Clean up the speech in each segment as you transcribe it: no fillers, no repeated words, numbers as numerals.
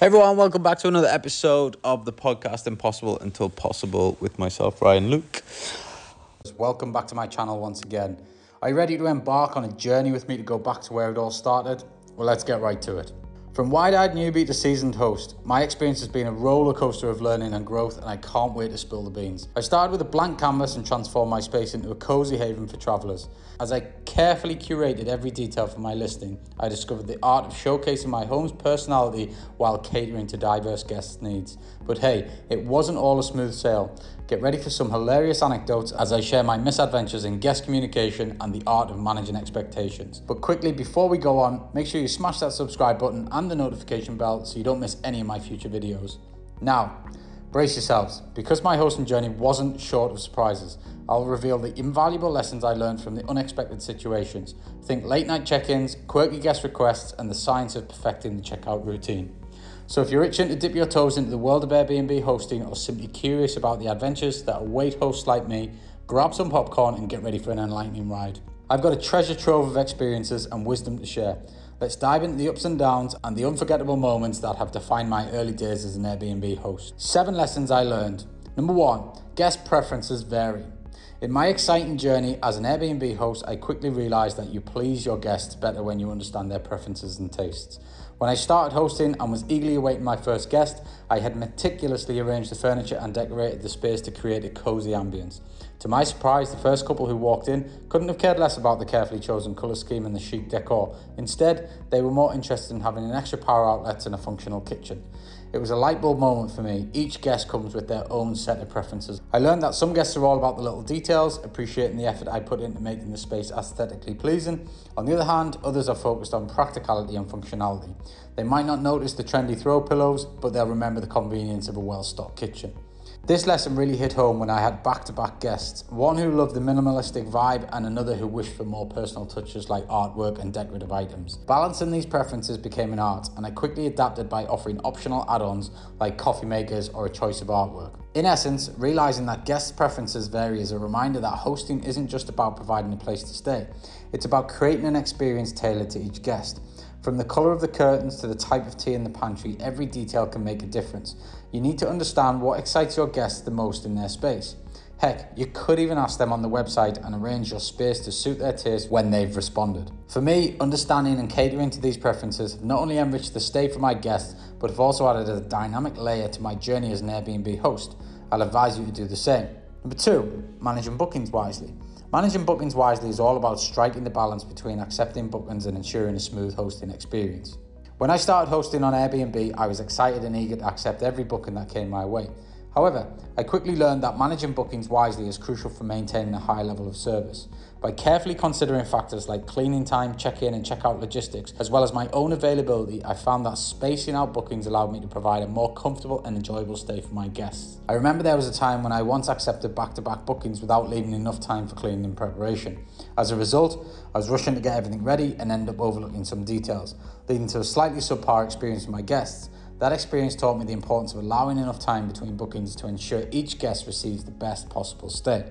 Hey everyone, welcome back to another episode of the podcast Impossible Until Possible with myself, Ryan Luke. Welcome back to my channel once again. Are you ready to embark on a journey with me to go back to where it all started? Well, let's get right to it. From wide-eyed newbie to seasoned host, my experience has been a roller coaster of learning and growth, and I can't wait to spill the beans. I started with a blank canvas and transformed my space into a cozy haven for travelers. As I carefully curated every detail for my listing, I discovered the art of showcasing my home's personality while catering to diverse guests' needs. But hey, it wasn't all a smooth sail. Get ready for some hilarious anecdotes as I share my misadventures in guest communication and the art of managing expectations. But quickly, before we go on, make sure you smash that subscribe button and the notification bell so you don't miss any of my future videos. Now, brace yourselves, because my hosting journey wasn't short of surprises. I'll reveal the invaluable lessons I learned from the unexpected situations. Think late night check-ins, quirky guest requests, and the science of perfecting the checkout routine. So if you're itching to dip your toes into the world of Airbnb hosting or simply curious about the adventures that await hosts like me, grab some popcorn and get ready for an enlightening ride. I've got a treasure trove of experiences and wisdom to share. Let's dive into the ups and downs and the unforgettable moments that have defined my early days as an Airbnb host. 7 lessons I learned. Number 1, guest preferences vary. In my exciting journey as an Airbnb host, I quickly realized that you please your guests better when you understand their preferences and tastes. When I started hosting and was eagerly awaiting my first guest, I had meticulously arranged the furniture and decorated the space to create a cozy ambience. To my surprise, the first couple who walked in couldn't have cared less about the carefully chosen colour scheme and the chic decor. Instead, they were more interested in having an extra power outlet and a functional kitchen. It was a light bulb moment for me. Each guest comes with their own set of preferences. I learned that some guests are all about the little details, appreciating the effort I put into making the space aesthetically pleasing. On the other hand, others are focused on practicality and functionality. They might not notice the trendy throw pillows, but they'll remember the convenience of a well-stocked kitchen. This lesson really hit home when I had back-to-back guests, one who loved the minimalistic vibe and another who wished for more personal touches like artwork and decorative items. Balancing these preferences became an art, and I quickly adapted by offering optional add-ons like coffee makers or a choice of artwork. In essence, realizing that guests' preferences vary is a reminder that hosting isn't just about providing a place to stay. It's about creating an experience tailored to each guest. From the colour of the curtains to the type of tea in the pantry, every detail can make a difference. You need to understand what excites your guests the most in their space. Heck, you could even ask them on the website and arrange your space to suit their taste when they've responded. For me, understanding and catering to these preferences have not only enriched the stay for my guests, but have also added a dynamic layer to my journey as an Airbnb host. I'll advise you to do the same. Number 2, managing bookings wisely. Managing bookings wisely is all about striking the balance between accepting bookings and ensuring a smooth hosting experience. When I started hosting on Airbnb, I was excited and eager to accept every booking that came my way. However, I quickly learned that managing bookings wisely is crucial for maintaining a high level of service. By carefully considering factors like cleaning time, check-in and check-out logistics, as well as my own availability, I found that spacing out bookings allowed me to provide a more comfortable and enjoyable stay for my guests. I remember there was a time when I once accepted back-to-back bookings without leaving enough time for cleaning and preparation. As a result, I was rushing to get everything ready and ended up overlooking some details, leading to a slightly subpar experience for my guests. That experience taught me the importance of allowing enough time between bookings to ensure each guest receives the best possible stay.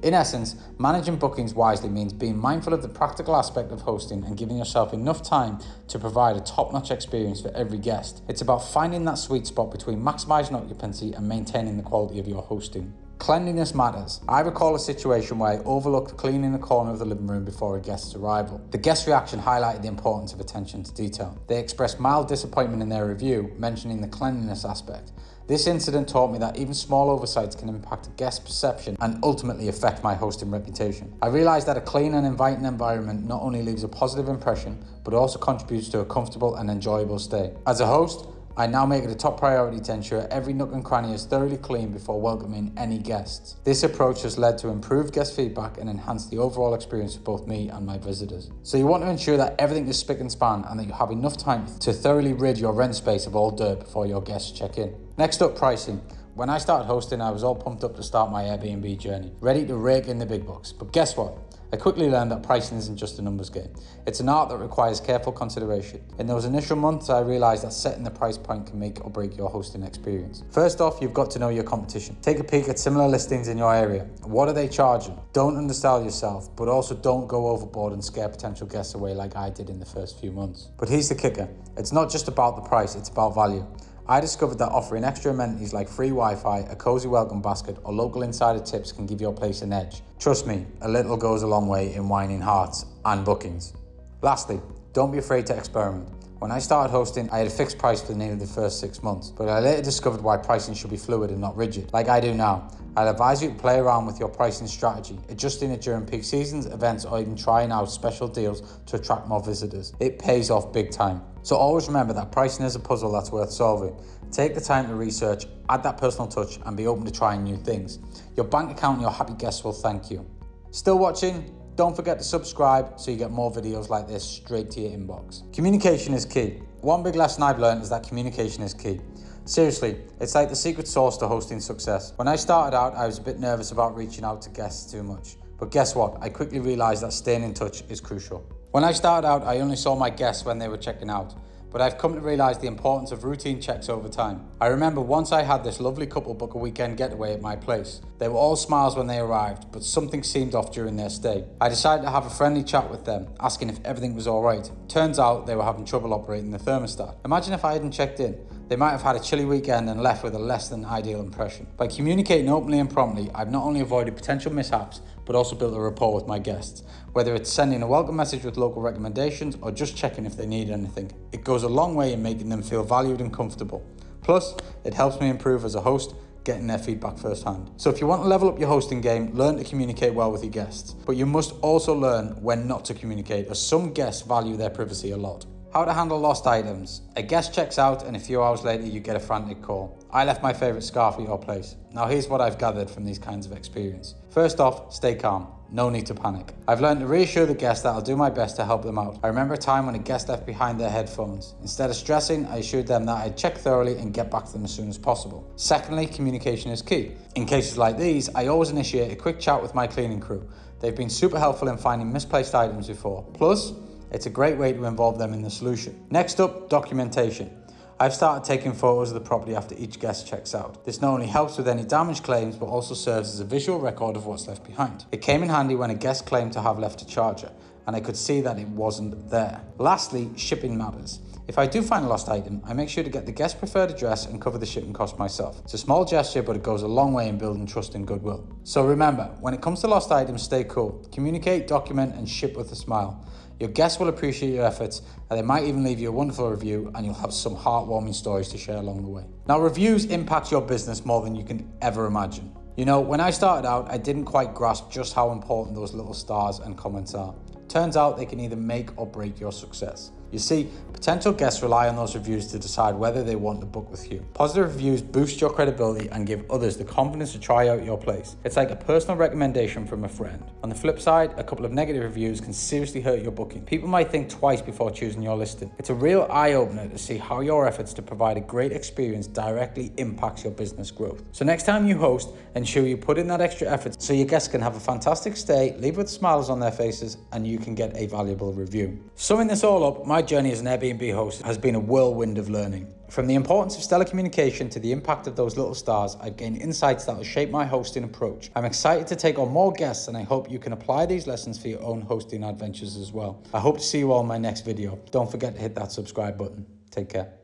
In essence, managing bookings wisely means being mindful of the practical aspect of hosting and giving yourself enough time to provide a top-notch experience for every guest. It's about finding that sweet spot between maximizing occupancy and maintaining the quality of your hosting. Cleanliness matters. I recall a situation where I overlooked cleaning a corner of the living room before a guest's arrival. The guest reaction highlighted the importance of attention to detail. They expressed mild disappointment in their review, mentioning the cleanliness aspect. This incident taught me that even small oversights can impact a guest's perception and ultimately affect my hosting reputation. I realized that a clean and inviting environment not only leaves a positive impression, but also contributes to a comfortable and enjoyable stay. As a host, I now make it a top priority to ensure every nook and cranny is thoroughly clean before welcoming any guests. This approach has led to improved guest feedback and enhanced the overall experience for both me and my visitors. So you want to ensure that everything is spick and span and that you have enough time to thoroughly rid your rent space of all dirt before your guests check in. Next up, pricing. When I started hosting, I was all pumped up to start my Airbnb journey, ready to rake in the big bucks. But guess what? I quickly learned that pricing isn't just a numbers game. It's an art that requires careful consideration. In those initial months, I realized that setting the price point can make or break your hosting experience. First off, you've got to know your competition. Take a peek at similar listings in your area. What are they charging? Don't undersell yourself, but also don't go overboard and scare potential guests away like I did in the first few months. But here's the kicker. It's not just about the price, it's about value. I discovered that offering extra amenities like free Wi-Fi, a cozy welcome basket, or local insider tips can give your place an edge. Trust me, a little goes a long way in winning hearts and bookings. Lastly, don't be afraid to experiment. When I started hosting, I had a fixed price for nearly the first 6 months, but I later discovered why pricing should be fluid and not rigid, like I do now. I'd advise you to play around with your pricing strategy, adjusting it during peak seasons, events, or even trying out special deals to attract more visitors. It pays off big time. So always remember that pricing is a puzzle that's worth solving. Take the time to research, add that personal touch, and be open to trying new things. Your bank account and your happy guests will thank you. Still watching? Don't forget to subscribe so you get more videos like this straight to your inbox. Communication is key. One big lesson I've learned is that communication is key. Seriously, it's like the secret sauce to hosting success. When I started out, I was a bit nervous about reaching out to guests too much. But guess what? I quickly realized that staying in touch is crucial. When I started out, I only saw my guests when they were checking out. But I've come to realize the importance of routine checks over time. I remember once I had this lovely couple book a weekend getaway at my place. They were all smiles when they arrived, but something seemed off during their stay. I decided to have a friendly chat with them, asking if everything was all right. Turns out they were having trouble operating the thermostat. Imagine if I hadn't checked in. They might have had a chilly weekend and left with a less than ideal impression. By communicating openly and promptly, I've not only avoided potential mishaps, but also built a rapport with my guests. Whether it's sending a welcome message with local recommendations or just checking if they need anything, it goes a long way in making them feel valued and comfortable. Plus, it helps me improve as a host, getting their feedback firsthand. So if you want to level up your hosting game, learn to communicate well with your guests. But you must also learn when not to communicate, as some guests value their privacy a lot. How to handle lost items. A guest checks out and a few hours later you get a frantic call. I left my favourite scarf at your place. Now here's what I've gathered from these kinds of experience. First off, stay calm. No need to panic. I've learned to reassure the guests that I'll do my best to help them out. I remember a time when a guest left behind their headphones. Instead of stressing, I assured them that I'd check thoroughly and get back to them as soon as possible. Secondly, communication is key. In cases like these, I always initiate a quick chat with my cleaning crew. They've been super helpful in finding misplaced items before. Plus, it's a great way to involve them in the solution. Next up, documentation. I've started taking photos of the property after each guest checks out. This not only helps with any damage claims, but also serves as a visual record of what's left behind. It came in handy when a guest claimed to have left a charger, and I could see that it wasn't there. Lastly, shipping matters. If I do find a lost item, I make sure to get the guest preferred address and cover the shipping cost myself. It's a small gesture, but it goes a long way in building trust and goodwill. So remember, when it comes to lost items, stay cool. Communicate, document, and ship with a smile. Your guests will appreciate your efforts, and they might even leave you a wonderful review, and you'll have some heartwarming stories to share along the way. Now, reviews impact your business more than you can ever imagine. You know, when I started out, I didn't quite grasp just how important those little stars and comments are. Turns out they can either make or break your success. You see, potential guests rely on those reviews to decide whether they want to book with you. Positive reviews boost your credibility and give others the confidence to try out your place. It's like a personal recommendation from a friend. On the flip side, a couple of negative reviews can seriously hurt your booking. People might think twice before choosing your listing. It's a real eye-opener to see how your efforts to provide a great experience directly impacts your business growth. So next time you host, ensure you put in that extra effort so your guests can have a fantastic stay, leave with smiles on their faces, and you can get a valuable review. Summing this all up, my journey as an Airbnb host has been a whirlwind of learning. From the importance of stellar communication to the impact of those little stars, I've gained insights that will shape my hosting approach. I'm excited to take on more guests, and I hope you can apply these lessons for your own hosting adventures as well. I hope to see you all in my next video. Don't forget to hit that subscribe button. Take care.